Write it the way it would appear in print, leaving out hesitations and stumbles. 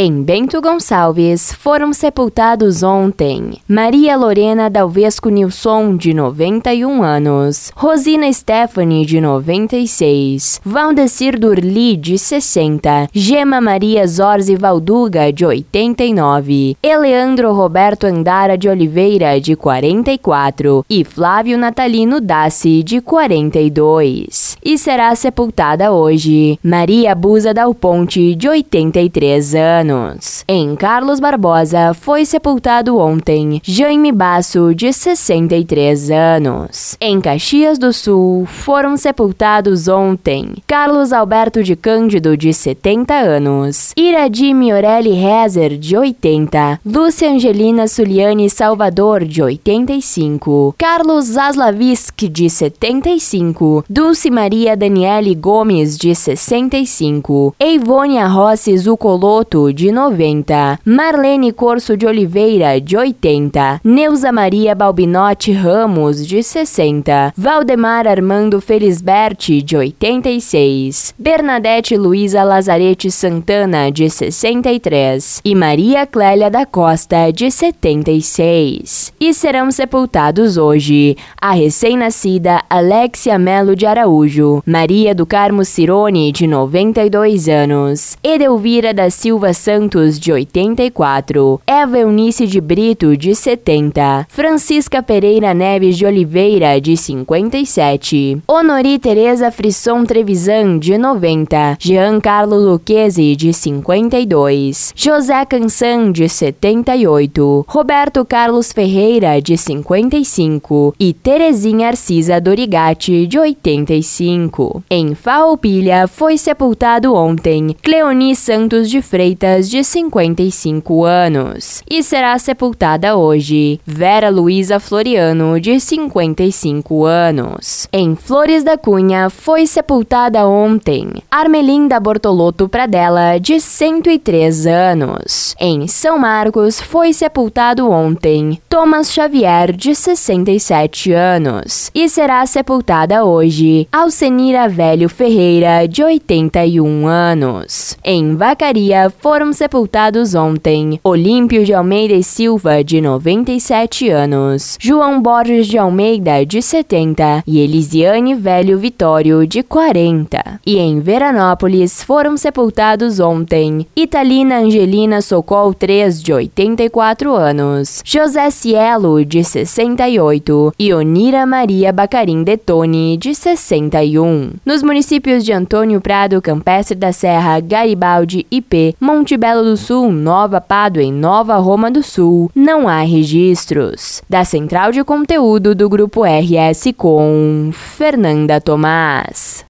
Em Bento Gonçalves, foram sepultados ontem Maria Lorena Dalvesco Nilson, de 91 anos, Rosina Stephanie, de 96, Valdecir Durli, de 60, Gema Maria Zorzi Valduga, de 89, Eleandro Roberto Andara de Oliveira, de 44, e Flávio Natalino Dassi, de 42. E será sepultada hoje Maria Busa Dal Ponte, de 83 anos. Em Carlos Barbosa, foi sepultado ontem Jaime Basso, de 63 anos. Em Caxias do Sul, foram sepultados ontem Carlos Alberto de Cândido, de 70 anos, Iradi Miorelli Rezer, de 80, Lúcia Angelina Suliani Salvador, de 85, Carlos Zaslavisk, de 75, Dulce Maria Daniele Gomes, de 65, Eivônia Rossi Zucoloto, de 90, Marlene Corso de Oliveira, de 80, Neuza Maria Balbinotti Ramos, de 60, Valdemar Armando Felisberti, de 86, Bernadete Luísa Lazarete Santana, de 63, e Maria Clélia da Costa, de 76. E serão sepultados hoje a recém-nascida Alexia Melo de Araújo, Maria do Carmo Cirone, de 92 anos, Edelvira da Silva Santos, de 84, Eva Eunice de Brito, de 70, Francisca Pereira Neves de Oliveira, de 57, Honori Tereza Frisson Trevisan, de 90, Jean Carlo Luquezzi, de 52, José Cansan, de 78, Roberto Carlos Ferreira, de 55, e Terezinha Arcisa Dorigatti, de 85. Em Faupilha, foi sepultado ontem Cleoni Santos de Freitas, de 55 anos, e será sepultada hoje Vera Luísa Floriano, de 55 anos. Em Flores da Cunha, foi sepultada ontem Armelinda Bortolotto Pradella, de 103 anos. Em São Marcos, foi sepultado ontem Thomas Xavier, de 67 anos, e será sepultada hoje Alcenira Velho Ferreira, de 81 anos. Em Vacaria, foram sepultados ontem Olímpio de Almeida e Silva, de 97 anos, João Borges de Almeida, de 70, e Elisiane Velho Vitório, de 40. E em Veranópolis, foram sepultados ontem Italina Angelina Socol 3, de 84 anos, José Cielo, de 68, e Onira Maria Bacarim Detoni, de 61. Nos municípios de Antônio Prado, Campestre da Serra, Garibaldi, IP, Monte Belo do Sul, Nova Pádua e Nova Roma do Sul, não há registros. Da Central de Conteúdo do Grupo RS, com Fernanda Tomás.